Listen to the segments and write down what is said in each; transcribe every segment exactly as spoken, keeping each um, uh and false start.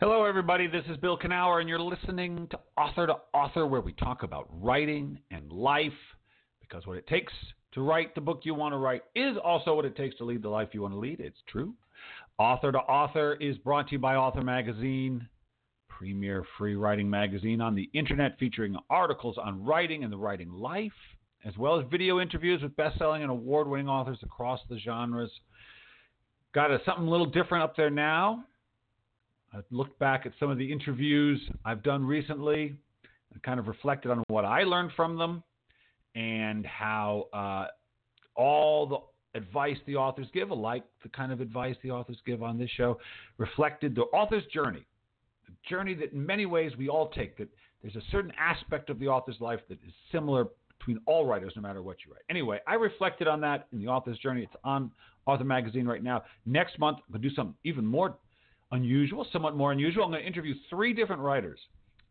Hello, everybody. This is Bill Knauer, and you're listening to Author to Author, where we talk about writing and life, because what it takes to write the book you want to write is also what it takes to lead the life you want to lead. It's true. Author to Author is brought to you by Author Magazine, premier free writing magazine on the internet featuring articles on writing and the writing life, as well as video interviews with best-selling and award-winning authors across the genres. Got a, something a little different up there now. I looked back at some of the interviews I've done recently and kind of reflected on what I learned from them and how uh, all the advice the authors give, alike the kind of advice the authors give on this show, reflected the author's journey, the journey that in many ways we all take, that there's a certain aspect of the author's life that is similar between all writers, no matter what you write. Anyway, I reflected on that in the author's journey. It's on Author Magazine right now. Next month, I'm going to do something even more unusual, somewhat more unusual. I'm going to interview three different writers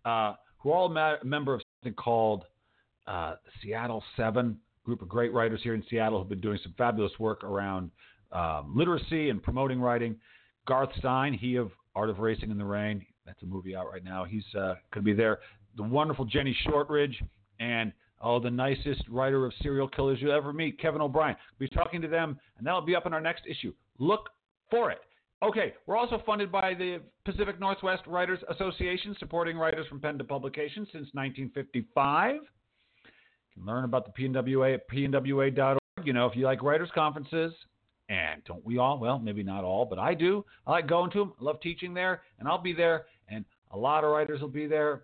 uh, who are all ma- a member of something called uh, the Seattle Seven, a group of great writers here in Seattle who've been doing some fabulous work around um, literacy and promoting writing. Garth Stein, he of Art of Racing in the Rain, that's a movie out right now. He's uh, going to be there. The wonderful Jenny Shortridge and oh, the nicest writer of serial killers you'll ever meet, Kevin O'Brien. We'll be talking to them, and that'll be up in our next issue. Look for it. Okay, we're also funded by the Pacific Northwest Writers Association, supporting writers from pen to publication since nineteen fifty-five. You can learn about the P N W A at p n w a dot org. You know, if you like writers' conferences, and don't we all? Well, maybe not all, but I do. I like going to them. I love teaching there, and I'll be there, and a lot of writers will be there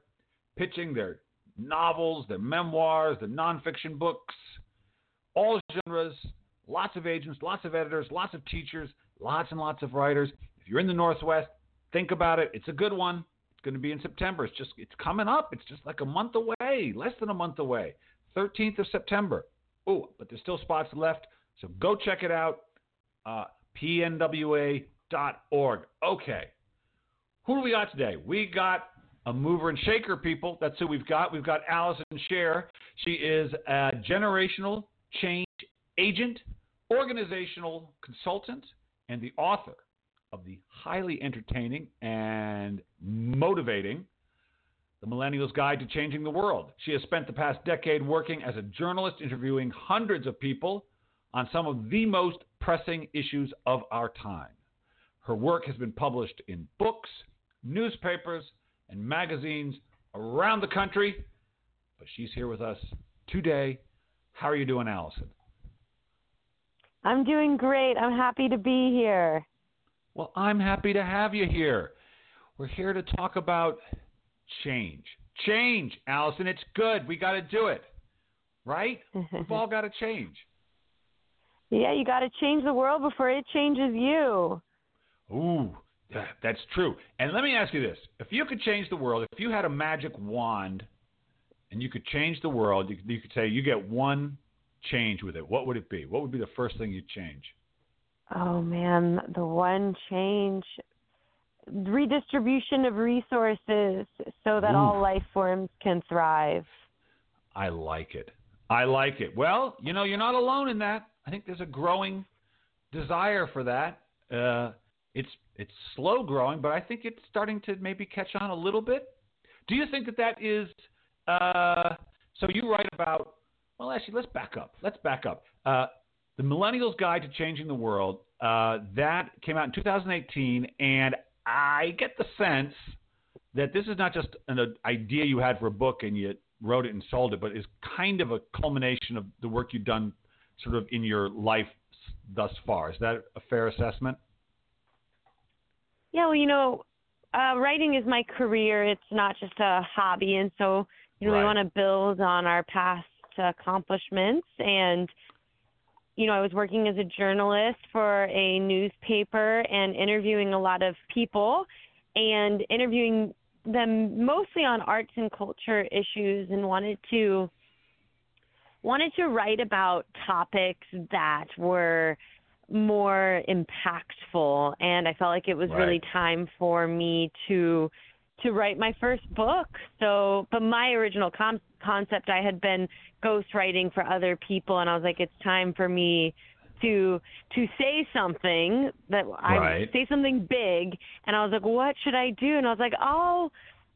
pitching their novels, their memoirs, their nonfiction books, all genres, lots of agents, lots of editors, lots of teachers, lots and lots of writers. If you're in the Northwest, think about it. It's a good one. It's going to be in September. It's just, it's coming up. It's just like a month away, less than a month away, thirteenth of September. Oh, but there's still spots left, so go check it out, uh, p n w a dot org. Okay, who do we got today? We got a mover and shaker, people. That's who we've got. We've got Alison Sher. She is a generational change agent, organizational consultant, and the author of the highly entertaining and motivating The Millennial's Guide to Changing the World. She has spent the past decade working as a journalist, interviewing hundreds of people on some of the most pressing issues of our time. Her work has been published in books, newspapers, and magazines around the country, but she's here with us today. How are you doing, Alison? I'm doing great. I'm happy to be here. Well, I'm happy to have you here. We're here to talk about change. Change, Alison. It's good. We got to do it, right? We've all got to change. Yeah, you got to change the world before it changes you. Ooh, that's true. And let me ask you this. If you could change the world, if you had a magic wand and you could change the world, you, you could say you get one change with it, what would it be? What would be the first thing you'd change? Oh, man, the one change, redistribution of resources so that Ooh. all life forms can thrive. I like it. I like it. Well, you know, you're not alone in that. I think there's a growing desire for that. Uh, it's it's slow growing, but I think it's starting to maybe catch on a little bit. Do you think that that is uh, – so you write about – Well, actually, let's back up. Let's back up. Uh, the Millennial's Guide to Changing the World, uh, that came out in two thousand eighteen, and I get the sense that this is not just an idea you had for a book and you wrote it and sold it, but is kind of a culmination of the work you've done sort of in your life thus far. Is that a fair assessment? Yeah, well, you know, uh, writing is my career. It's not just a hobby, and so you know, right. we want to build on our past accomplishments. And you know, I was working as a journalist for a newspaper and interviewing a lot of people and interviewing them mostly on arts and culture issues, and wanted to wanted to write about topics that were more impactful, and I felt like it was right. really time for me to to write my first book. So, but my original com- concept, I had been ghostwriting for other people, and I was like, it's time for me to to say something that I right. say something big, and I was like, what should I do? And I was like, I'll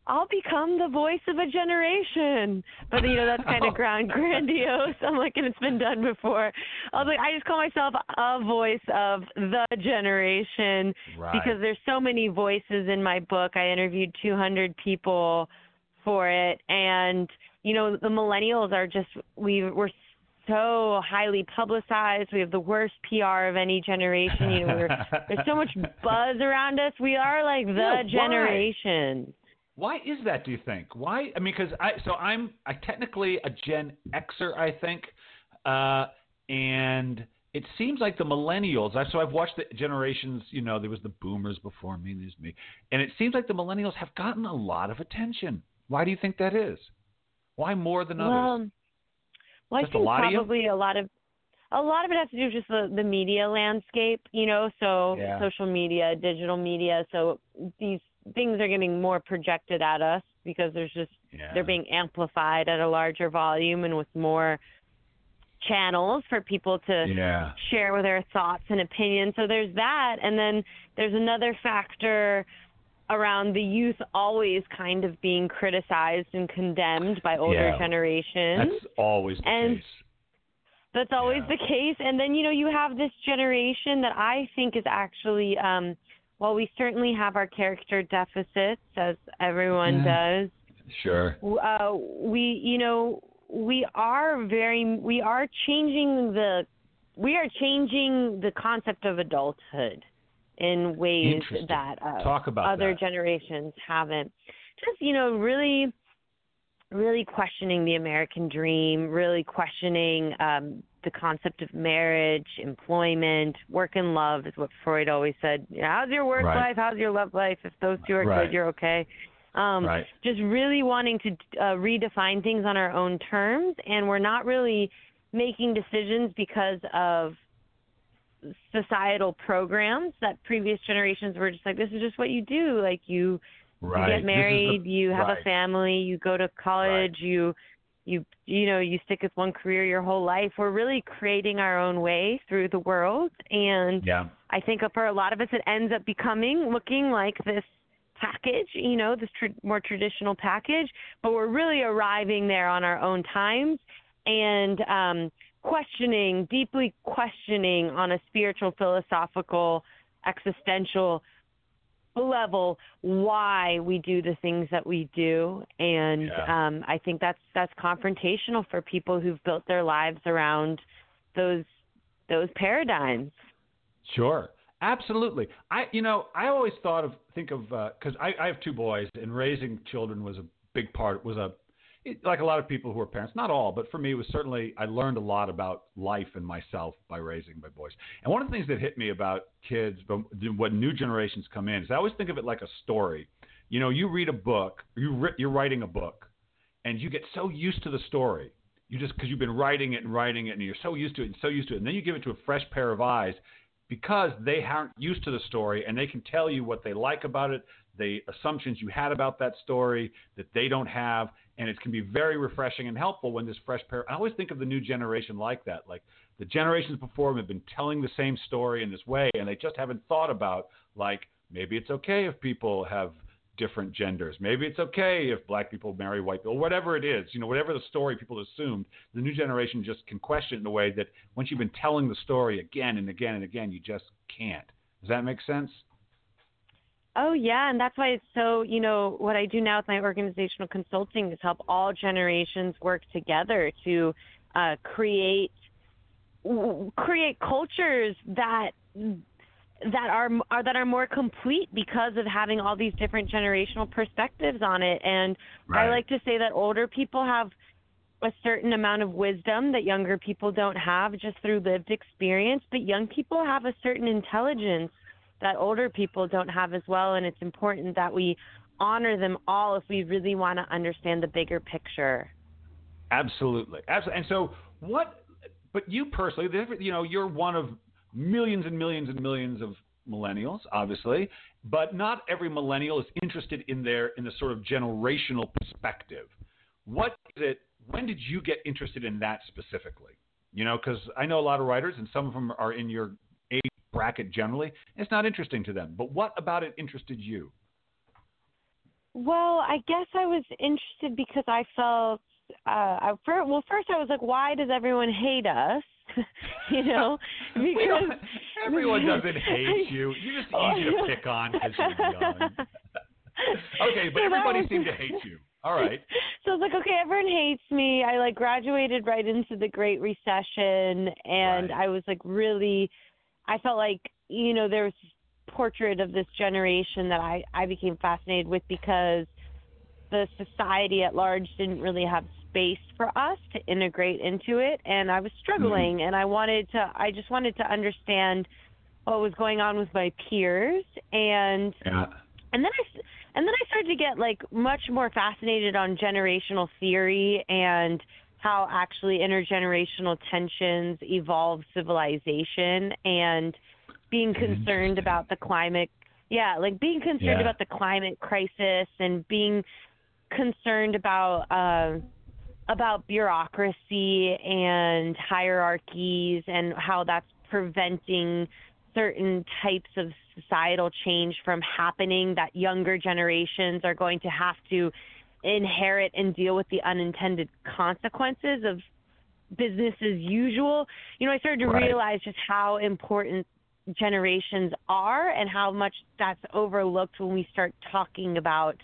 I'll become the voice of a generation. But you know, that's kind of grand grandiose. I'm like, and it's been done before. I was like, I just call myself a voice of the generation right. because there's so many voices in my book. I interviewed two hundred people for it, and you know, the millennials are just we we're. so highly publicized. We have the worst P R of any generation. You know, we're, there's so much buzz around us. We are like the yeah, why? generation. Why is that, do you think? Why? I mean, because I so I'm I technically a Gen Xer, I think, uh, and it seems like the millennials. I, so I've watched the generations. You know, there was the boomers before me. There's me, and it seems like the millennials have gotten a lot of attention. Why do you think that is? Why more than others? Well, Well, I think probably a lot of a lot of it has to do with just the, the media landscape, you know, so yeah. social media, digital media. So these things are getting more projected at us because there's just yeah. they're being amplified at a larger volume and with more channels for people to yeah. share with their thoughts and opinions. So there's that. And then there's another factor around the youth always kind of being criticized and condemned by older yeah, generations. That's always the and case. That's always yeah. the case. And then, you know, you have this generation that I think is actually, um, well, we certainly have our character deficits, as everyone yeah. does. Sure. Uh, we, you know, we are very, we are changing the, we are changing the concept of adulthood in ways that uh, Talk about other that. generations haven't. Just, you know, really, really questioning the American dream, really questioning um, the concept of marriage, employment, work and love is what Freud always said. How's your work right. life? How's your love life? If those two are right. good, you're okay. Um, right. Just really wanting to uh, redefine things on our own terms, and we're not really making decisions because of societal programs that previous generations were just like, this is just what you do. Like you, right. you get married, a, you have right. a family, you go to college, right. you, you, you know, you stick with one career your whole life. We're really creating our own way through the world. And yeah. I think for a lot of us, it ends up becoming looking like this package, you know, this tr- more traditional package, but we're really arriving there on our own times. And, um, questioning, deeply questioning on a spiritual, philosophical, existential level why we do the things that we do. And yeah. um, I think that's that's confrontational for people who've built their lives around those those paradigms. Sure. Absolutely. I you know, I always thought of think of uh, 'cause I, I have two boys, and raising children was a big part was a like a lot of people who are parents, not all, but for me, it was certainly, I learned a lot about life and myself by raising my boys. And one of the things that hit me about kids, but when new generations come in, is I always think of it like a story. You know, you read a book, you re- you're writing a book, and you get so used to the story. You just, because you've been writing it and writing it, and you're so used to it and so used to it. And then you give it to a fresh pair of eyes because they aren't used to the story, and they can tell you what they like about it, the assumptions you had about that story that they don't have. And it can be very refreshing and helpful when this fresh pair. I always think of the new generation like that. Like the generations before them have been telling the same story in this way, and they just haven't thought about, like, maybe it's okay if people have different genders. Maybe it's okay if black people marry white people, whatever it is, you know, whatever the story people assumed, the new generation just can question in a way that once you've been telling the story again and again and again, you just can't. Does that make sense? Oh, yeah, and that's why it's so, you know, what I do now with my organizational consulting is help all generations work together to uh, create w- create cultures that that are, are that are more complete because of having all these different generational perspectives on it. And right. I like to say that older people have a certain amount of wisdom that younger people don't have just through lived experience, but young people have a certain intelligence that older people don't have as well, and it's important that we honor them all if we really want to understand the bigger picture. Absolutely. Absolutely. And so what – but you personally, you know, you're one of millions and millions and millions of millennials, obviously, but not every millennial is interested in their – in the sort of generational perspective. What is it – when did you get interested in that specifically? You know, because I know a lot of writers, and some of them are in your age bracket generally. It's not interesting to them. But what about it interested you? Well, I guess I was interested because I felt, uh, I, well, first I was like, why does everyone hate us? You know, because everyone doesn't hate you. You're just easy to pick on because you're young. Okay, but everybody seemed to hate you. All right. So I was like, okay, everyone hates me. I like graduated right into the Great Recession, and right. I was like really, I felt like, you know, there was this portrait of this generation that I, I became fascinated with because the society at large didn't really have space for us to integrate into it, and I was struggling, mm-hmm. and I wanted to, I just wanted to understand what was going on with my peers, and yeah. and then I. And then I started to get, like, much more fascinated on generational theory and how actually intergenerational tensions evolve civilization and being concerned about the climate. Yeah, like being concerned yeah. about the climate crisis and being concerned about uh, about bureaucracy and hierarchies and how that's preventing certain types of societal change from happening, that younger generations are going to have to inherit and deal with the unintended consequences of business as usual. You know, I started to right. realize just how important generations are and how much that's overlooked when we start talking about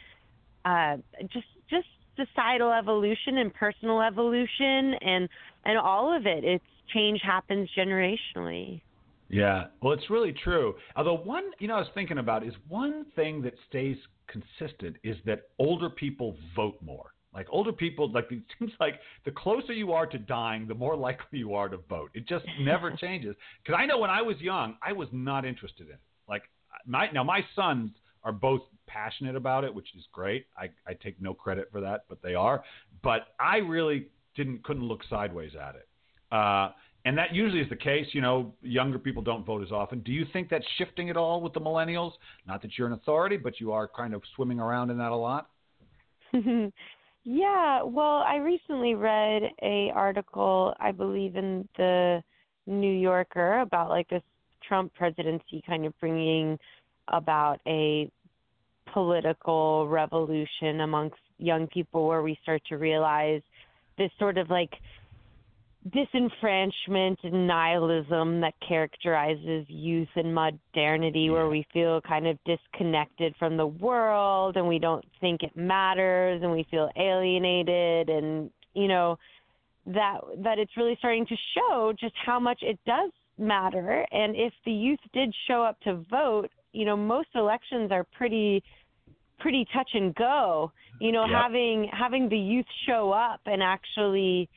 uh, just just societal evolution and personal evolution and and all of it. It's change happens generationally. Yeah, well, it's really true. Although one, you know, I was thinking about is one thing that stays consistent is that older people vote more. Like older people, like it seems like the closer you are to dying, the more likely you are to vote. It just never changes. Because I know when I was young, I was not interested in it. Like my now, my sons are both passionate about it, which is great. I, I take no credit for that, but they are. But I really didn't couldn't look sideways at it. Uh, And that usually is the case, you know, younger people don't vote as often. Do you think that's shifting at all with the millennials? Not that you're an authority, but you are kind of swimming around in that a lot. Yeah, well, I recently read a article, I believe in the New Yorker, about like this Trump presidency kind of bringing about a political revolution amongst young people where we start to realize this sort of like disenfranchisement and nihilism that characterizes youth and modernity, where we feel kind of disconnected from the world and we don't think it matters and we feel alienated, and you know that that it's really starting to show just how much it does matter. And if the youth did show up to vote, you know, most elections are pretty pretty touch and go, you know. Yep. having having the youth show up and actually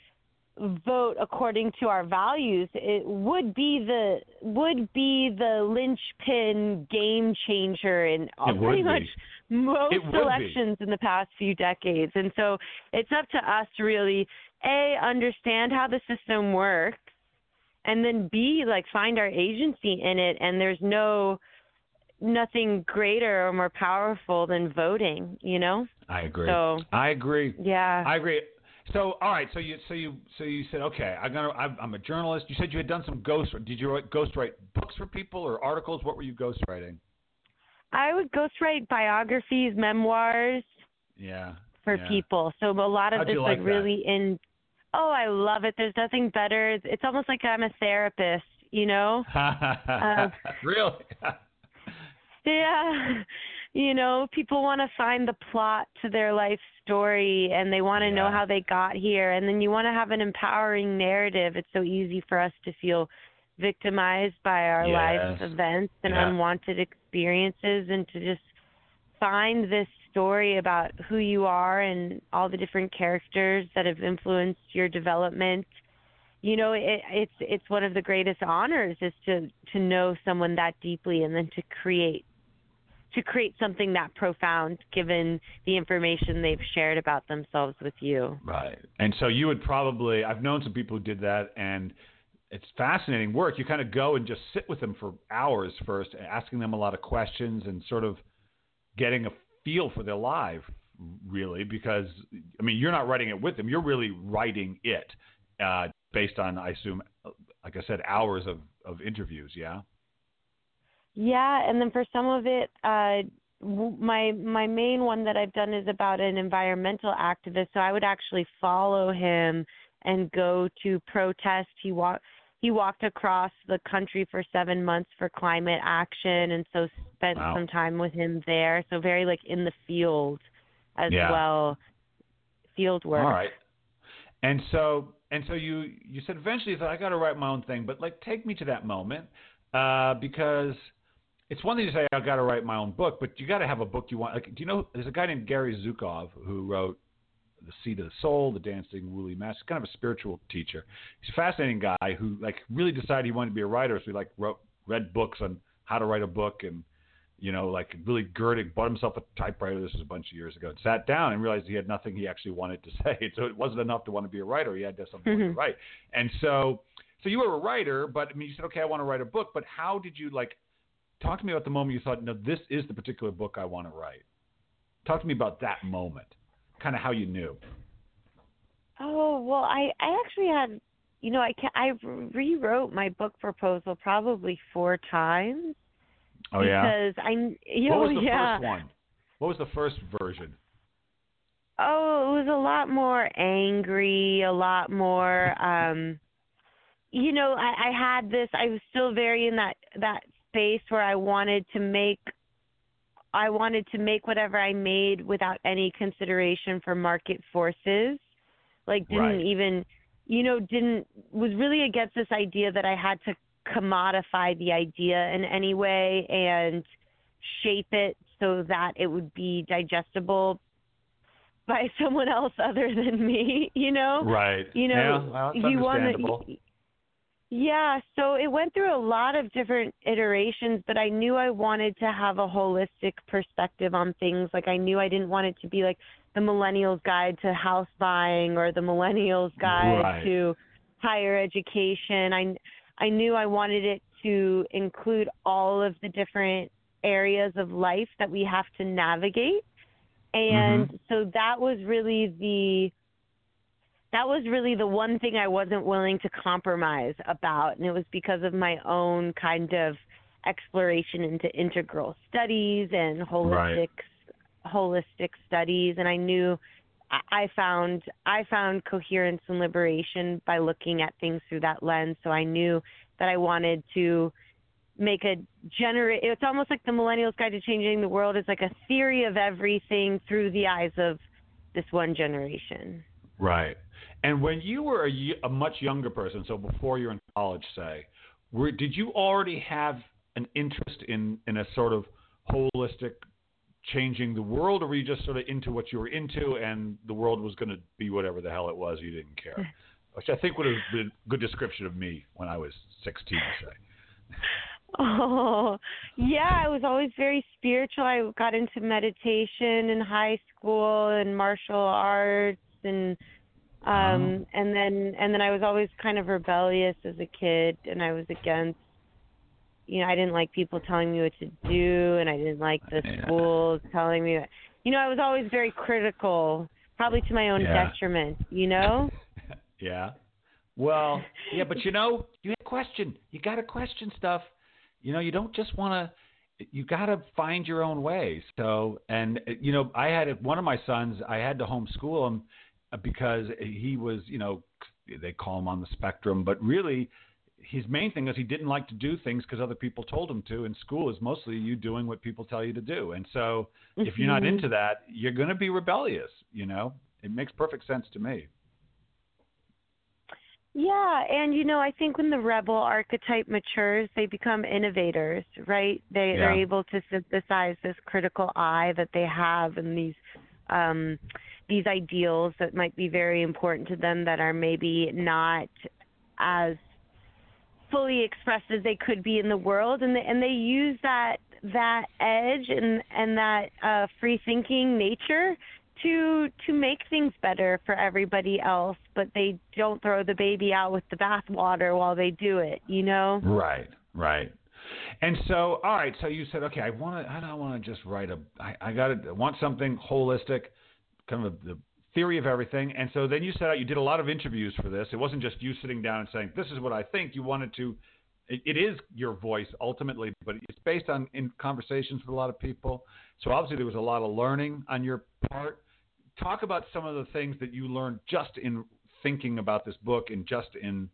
vote according to our values, it would be the would be the linchpin game changer in pretty much most elections in the past few decades. And so it's up to us to really A, understand how the system works, and then B, like find our agency in it. And there's no nothing greater or more powerful than voting, you know? I agree. So, I agree. Yeah. I agree. So all right, so you so you so you said okay, I'm gonna I'm, I'm a journalist. You said you had done some ghost. Did you ghost write books for people or articles? What were you ghost writing? I would ghost write biographies, memoirs. Yeah. For yeah. people, so a lot of How'd this like, like really in. Oh, I love it. There's nothing better. It's almost like I'm a therapist, you know. uh, really. Yeah. You know, people want to find the plot to their life story and they want to yeah. know how they got here. And then you want to have an empowering narrative. It's so easy for us to feel victimized by our yes. life events and yeah. unwanted experiences, and to just find this story about who you are and all the different characters that have influenced your development. You know, it, it's it's one of the greatest honors is to, to know someone that deeply and then to create. to create something that profound given the information they've shared about themselves with you. Right. And so you would probably, I've known some people who did that, and it's fascinating work. You kind of go and just sit with them for hours first, asking them a lot of questions and sort of getting a feel for their life, really, because, I mean, you're not writing it with them. You're really writing it. Uh, based on, I assume, like I said, hours of, of interviews. Yeah. Yeah. And then for some of it, uh, my, my main one that I've done is about an environmental activist. So I would actually follow him and go to protest. He walked, he walked across the country for seven months for climate action. And so spent wow. some time with him there. So very like in the field as yeah. well. Field work. All right. And so, and so you, you said eventually you thought, I got to write my own thing, but like, take me to that moment. Uh, because it's one thing to say, I got to write my own book, but you got to have a book you want. Like, do you know, there's a guy named Gary Zukav who wrote The Seat of the Soul, The Dancing Wu Li Masters, kind of a spiritual teacher. He's a fascinating guy who like really decided he wanted to be a writer. So he like wrote, read books on how to write a book and, you know, like really girded, bought himself a typewriter. This was a bunch of years ago, and sat down and realized he had nothing he actually wanted to say. So it wasn't enough to want to be a writer. He had to have something mm-hmm. to write. And so, so you were a writer, but I mean, you said, okay, I want to write a book, but how did you like, talk to me about the moment you thought, no, this is the particular book I want to write. Talk to me about that moment, kind of how you knew. Oh, well, I, I actually had, you know, I can, I rewrote my book proposal probably four times. Oh yeah. Because I, you know, what was the yeah. first one? What was the first version? Oh, it was a lot more angry, a lot more. Um, you know, I, I had this. I was still very in that that space where I wanted to make. I wanted to make whatever I made without any consideration for market forces. Like didn't right. even, you know, didn't was really against this idea that I had to commodify the idea in any way and shape it so that it would be digestible by someone else other than me, you know? Right. You know, yeah, well, that's you understandable. Wanna, yeah, so it went through a lot of different iterations, but I knew I wanted to have a holistic perspective on things. Like I knew I didn't want it to be like the Millennial's Guide to House Buying or the Millennial's Guide right. to Higher Education. I I knew I wanted it to include all of the different areas of life that we have to navigate. And mm-hmm. so that was really the, that was really the one thing I wasn't willing to compromise about. And it was because of my own kind of exploration into integral studies and holistic, right. holistic studies. And I knew I found I found coherence and liberation by looking at things through that lens. So I knew that I wanted to make a generate. It's almost like the Millennial's Guide to Changing the World is like a theory of everything through the eyes of this one generation. Right. And when you were a, a much younger person, so before you're in college, say, were, did you already have an interest in, in a sort of holistic changing the world, or were you just sort of into what you were into and the world was going to be whatever the hell it was, you didn't care? Which I think would have been a good description of me when I was sixteen, say. Oh, yeah, I was always very spiritual. I got into meditation in high school and martial arts, and um, um and then and then I was always kind of rebellious as a kid, and I was against You know, I didn't like people telling me what to do, and I didn't like the yeah. schools telling me what, you know, I was always very critical, probably to my own yeah. detriment, you know? yeah. Well, yeah, but you know, you have a question. You got to question stuff. You know, you don't just want to, you got to find your own way. So, and, you know, I had one of my sons, I had to homeschool him because he was, you know, they call him on the spectrum, but really, his main thing is he didn't like to do things because other people told him to, and school is mostly you doing what people tell you to do. And so if you're not into that, you're going to be rebellious, you know, it makes perfect sense to me. Yeah. And, you know, I think when the rebel archetype matures, they become innovators, right? They yeah. are able to synthesize this critical eye that they have and these, um, these ideals that might be very important to them that are maybe not as fully expressed as they could be in the world, and they, and they use that that edge and and that uh, free thinking nature to to make things better for everybody else. But they don't throw the baby out with the bathwater while they do it, you know? Right, right. And so, all right. So you said, okay, I want to. I don't want to just write a. I, I got to want something holistic, kind of the theory of everything. And so then you set out, you did a lot of interviews for this. It wasn't just you sitting down and saying, this is what I think. You wanted to, it, it is your voice ultimately, but it's based on in conversations with a lot of people. So obviously there was a lot of learning on your part. Talk about some of the things that you learned just in thinking about this book and just in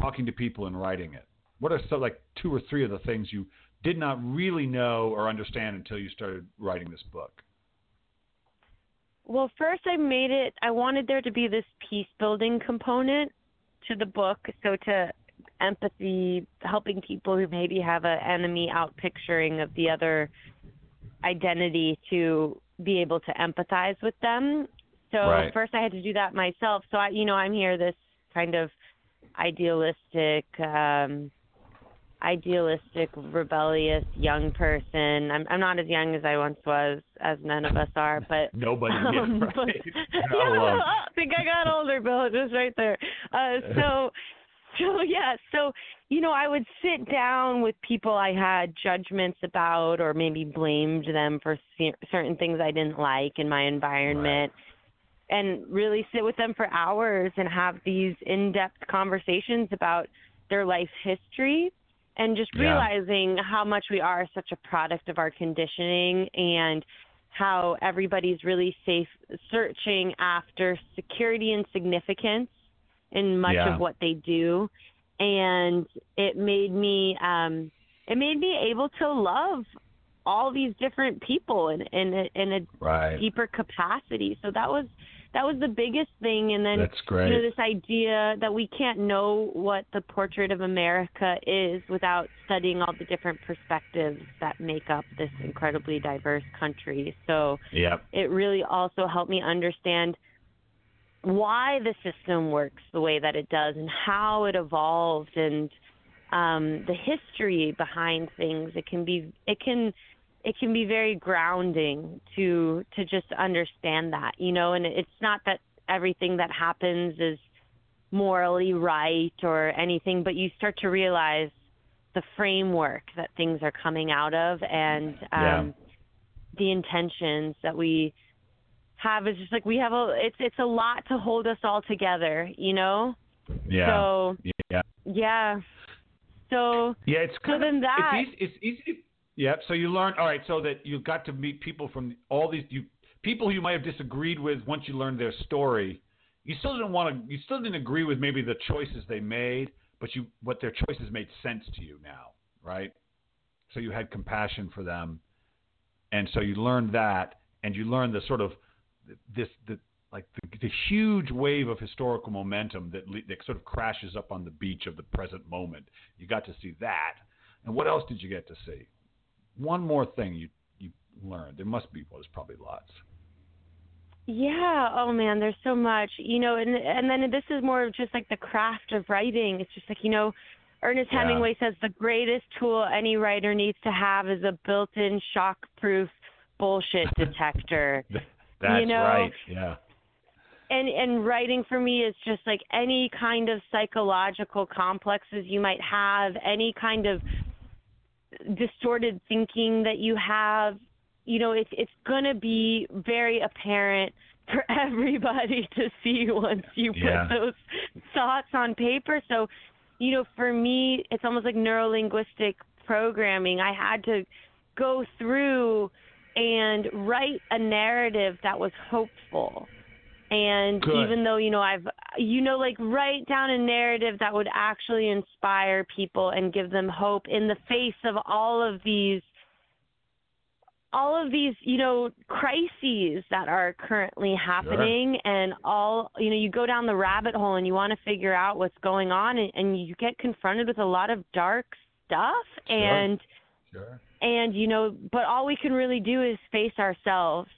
talking to people and writing it. What are some, like two or three of the things you did not really know or understand until you started writing this book? Well, first I made it, I wanted there to be this peace building component to the book. So to empathy, helping people who maybe have an enemy out picturing of the other identity to be able to empathize with them. So right. First I had to do that myself. So I, you know, I'm here, this kind of idealistic, um, idealistic, rebellious young person. I'm, I'm not as young as I once was, as none of us are, but nobody um, is, right? But, yeah, I think I got older, Bill, just right there. Uh, so, so yeah, so you know, I would sit down with people I had judgments about, or maybe blamed them for c- certain things I didn't like in my environment. Right. And really sit with them for hours and have these in-depth conversations about their life history and just realizing yeah. how much we are such a product of our conditioning and how everybody's really safe searching after security and significance in much yeah. of what they do. And it made me, um, it made me able to love all these different people in, in a, in a right. deeper capacity. So that was, that was the biggest thing. And then That's great. You know, this idea that we can't know what the portrait of America is without studying all the different perspectives that make up this incredibly diverse country. So yep. it really also helped me understand why the system works the way that it does and how it evolved and um, the history behind things. It can be, it can, it can be very grounding to to just understand that, you know, and it's not that everything that happens is morally right or anything, but you start to realize the framework that things are coming out of and um, yeah. the intentions that we have is just like we have a, it's, it's a lot to hold us all together, you know? Yeah. So, yeah. Yeah. So, yeah, it's kind so of, then that, it's easy, it's easy to, Yep. So you learned, all right, so that you got to meet people from all these you, people who you might have disagreed with. Once you learned their story, you still didn't want to. You still didn't agree with maybe the choices they made, but you, but their choices made sense to you now, right? So you had compassion for them, and so you learned that, and you learned the sort of this, the like the, the huge wave of historical momentum that that sort of crashes up on the beach of the present moment. You got to see that, and what else did you get to see? One more thing you, you learned. There must be, well, there's probably lots. Yeah. Oh man, there's so much, you know, and, and then this is more of just like the craft of writing. It's just like, you know, Ernest yeah. Hemingway says the greatest tool any writer needs to have is a built-in shock-proof bullshit detector. That's you know? Right. Yeah. And, and writing for me is just like any kind of psychological complexes you might have, any kind of distorted thinking that you have, you know, it's it's going to be very apparent for everybody to see once you yeah. put those thoughts on paper. So, you know, for me, it's almost like neurolinguistic programming. I had to go through and write a narrative that was hopeful. And Good. Even though, you know, I've, you know, like write down a narrative that would actually inspire people and give them hope in the face of all of these, all of these, you know, crises that are currently happening sure. and all, you know, you go down the rabbit hole and you want to figure out what's going on and, and you get confronted with a lot of dark stuff sure. and, sure. and, you know, but all we can really do is face ourselves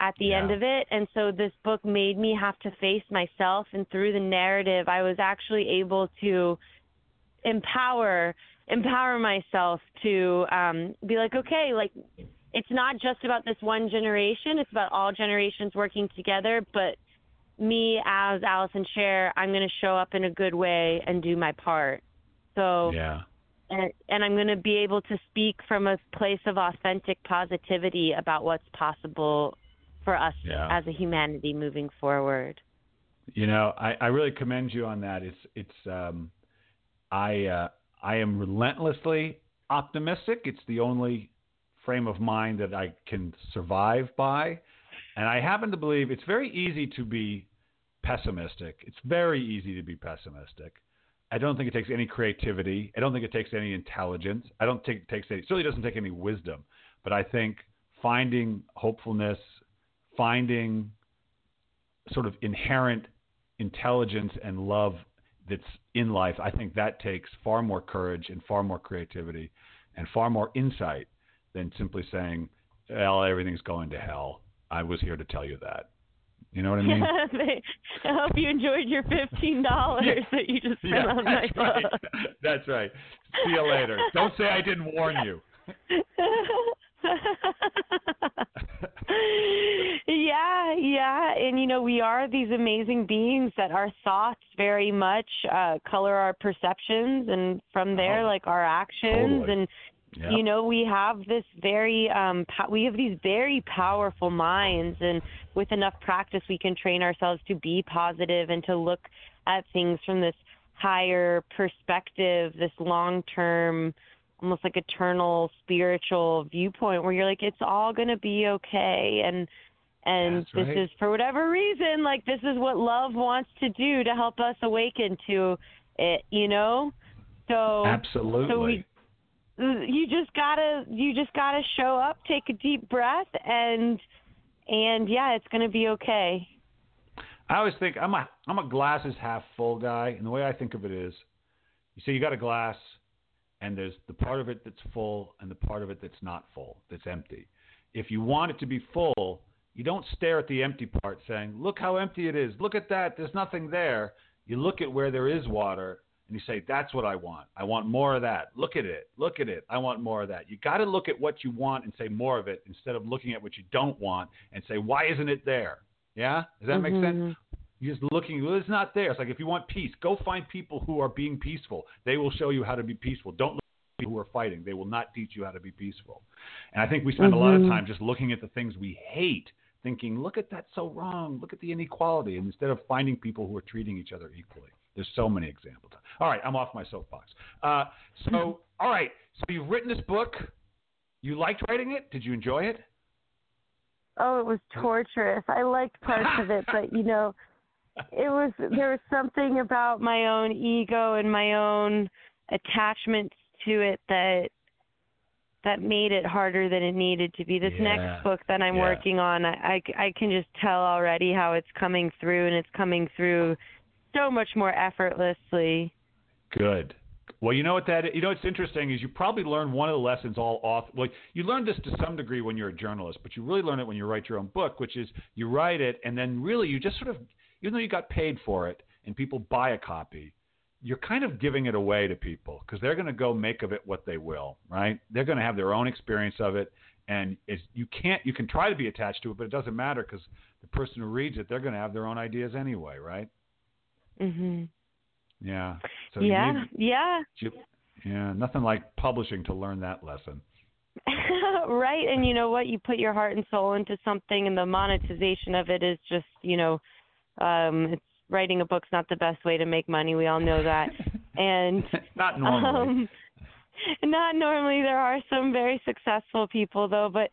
at the yeah. end of it. And so this book made me have to face myself, and through the narrative, I was actually able to empower, empower myself to um, be like, okay, like it's not just about this one generation. It's about all generations working together, but me as Alison Sher, I'm going to show up in a good way and do my part. So, yeah. and, and I'm going to be able to speak from a place of authentic positivity about what's possible for us yeah. as a humanity moving forward. You know, I, I really commend you on that. It's it's um, I uh, I am relentlessly optimistic. It's the only frame of mind that I can survive by, and I happen to believe it's very easy to be pessimistic. It's very easy to be pessimistic. I don't think it takes any creativity. I don't think it takes any intelligence. I don't think it takes any. It certainly doesn't take any wisdom. But I think finding hopefulness, finding sort of inherent intelligence and love that's in life, I think that takes far more courage and far more creativity and far more insight than simply saying, well, everything's going to hell. I was here to tell you that. You know what I mean? I hope you enjoyed your fifteen dollars yeah. that you just spent yeah, on my book. Right. That's right. See you later. Don't say I didn't warn you. yeah, yeah. And, you know, we are these amazing beings that our thoughts very much uh, color our perceptions, and from there, oh, like, our actions. Totally. And, yep. you know, we have this very, um, po- we have these very powerful minds, and with enough practice, we can train ourselves to be positive and to look at things from this higher perspective, this long-term, almost like eternal spiritual viewpoint where you're like, it's all going to be okay. And, and That's this right. is, for whatever reason, like, this is what love wants to do to help us awaken to it, you know? So absolutely. So we, you just gotta, you just gotta show up, take a deep breath, and, and yeah, it's going to be okay. I always think I'm a, I'm a glass is half full guy. And the way I think of it is, you see, you got a glass, and there's the part of it that's full and the part of it that's not full, that's empty. If you want it to be full, you don't stare at the empty part saying, look how empty it is. Look at that. There's nothing there. You look at where there is water and you say, that's what I want. I want more of that. Look at it. Look at it. I want more of that. You got to look at what you want and say more of it, instead of looking at what you don't want and say, why isn't it there? Yeah? Does that mm-hmm. make sense? You're just looking, well, it's not there. It's like, if you want peace, go find people who are being peaceful. They will show you how to be peaceful. Don't look at people who are fighting. They will not teach you how to be peaceful. And I think we spend mm-hmm. a lot of time just looking at the things we hate, thinking, look at that, so wrong. Look at the inequality. And instead of finding people who are treating each other equally. There's so many examples. All right, I'm off my soapbox. Uh, so, all right, so you've written this book. You liked writing it? Did you enjoy it? Oh, it was torturous. I liked parts of it, but, you know, it was, there was something about my own ego and my own attachments to it that that made it harder than it needed to be. This yeah. next book that I'm yeah. working on, I, I, I can just tell already how it's coming through, and it's coming through so much more effortlessly. Good. Well, you know what that is? You know what's interesting is you probably learn one of the lessons all author. Well, you learn this to some degree when you're a journalist, but you really learn it when you write your own book, which is you write it and then really you just sort of, even though you got paid for it and people buy a copy, you're kind of giving it away to people because they're going to go make of it what they will, right? They're going to have their own experience of it. And it's, you can't, you can try to be attached to it, but it doesn't matter because the person who reads it, they're going to have their own ideas anyway, right? Mm-hmm. Yeah. So yeah. Need, yeah. You, yeah. Nothing like publishing to learn that lesson. Right. And you know what? You put your heart and soul into something, and the monetization of it is just, you know, Um, it's, writing a book's not the best way to make money. We all know that. And not normally. Um, not normally. There are some very successful people, though. But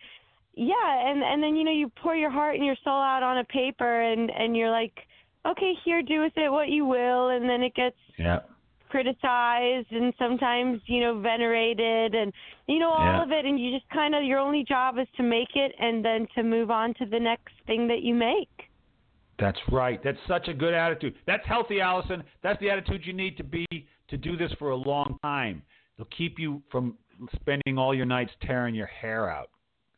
yeah, and, and then you know you pour your heart and your soul out on a paper, and, and you're like, okay, here, do with it what you will, and then it gets yeah. criticized and sometimes you know venerated, and you know all yeah. of it, and you just kind of your only job is to make it and then to move on to the next thing that you make. That's right. That's such a good attitude. That's healthy, Alison. That's the attitude you need to be to do this for a long time. It'll keep you from spending all your nights tearing your hair out.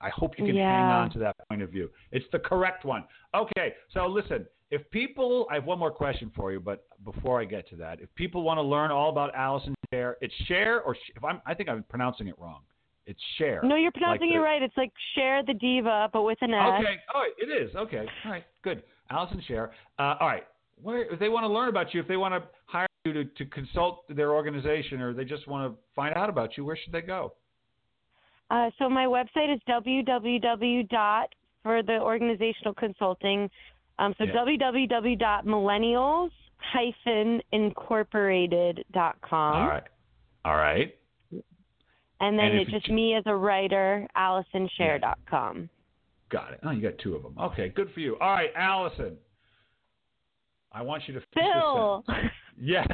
I hope you can yeah. hang on to that point of view. It's the correct one. Okay, so listen, if people – I have one more question for you, but before I get to that, if people want to learn all about Alison Sher, it's Sher or – if I'm, I think I'm pronouncing it wrong. It's Sher. No, you're pronouncing like the, it right. It's like Sher the Diva, but with an S. Okay. Oh, it is. Okay. All right. Good. Alison Sher. Uh, all right. Where, if they want to learn about you, if they want to hire you to, to consult their organization, or they just want to find out about you, where should they go? Uh, so my website is w w w dot for the organizational consulting. Um, so yeah. w w w dot millennials dash incorporated dot com. All right. All right. And then and it's just you... me as a writer, alison sher dot com. Got it. Oh, you got two of them. Okay, good for you. All right, Alison. I want you to finish Bill. this sentence. Yes.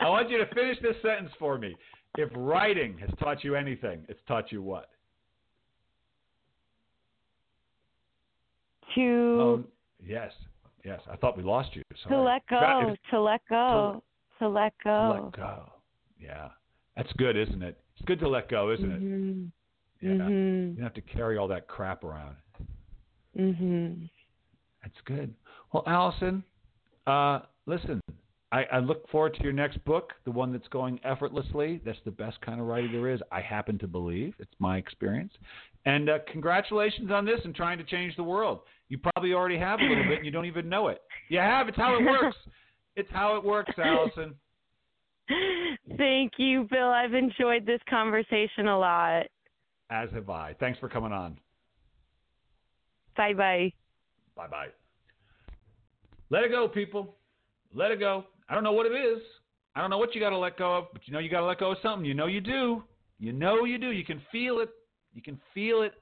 I want you to finish this sentence for me. If writing has taught you anything, it's taught you what? To. Oh, yes. Yes. I thought we lost you. Sorry. To let go. If, to let go. To let go. To let go. Yeah. That's good, isn't it? It's good to let go, isn't it? Mm-hmm. Yeah. Mm-hmm. You don't have to carry all that crap around. Mm-hmm. That's good. Well, Alison, uh, listen, I, I look forward to your next book, the one that's going effortlessly. That's the best kind of writing there is, I happen to believe. It's my experience. And uh, congratulations on this and trying to change the world. You probably already have a little bit and you don't even know it. You have. It's how it works. It's how it works, Alison. Thank you, Bill. I've enjoyed this conversation a lot. As have I. Thanks for coming on. Bye-bye. Bye-bye. Let it go, people. Let it go. I don't know what it is. I don't know what you got to let go of, but you know you got to let go of something. You know you do. You know you do. You can feel it. You can feel it.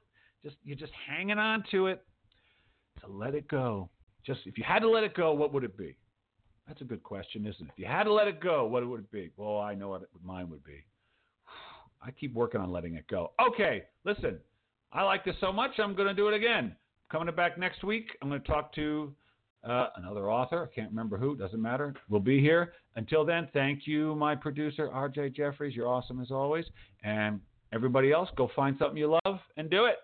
Just you're just hanging on to it. To let it go. Just if you had to let it go, what would it be? That's a good question, isn't it? If you had to let it go, what would it be? Well, I know what mine would be. I keep working on letting it go. Okay, listen. I like this so much, I'm going to do it again. Coming back next week, I'm going to talk to uh, another author. I can't remember who. Doesn't matter. We'll be here. Until then, thank you, my producer, R J Jeffries. You're awesome as always. And everybody else, go find something you love and do it.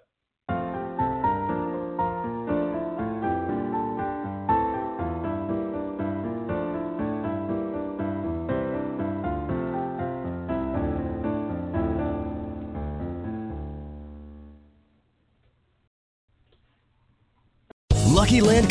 Lucky Land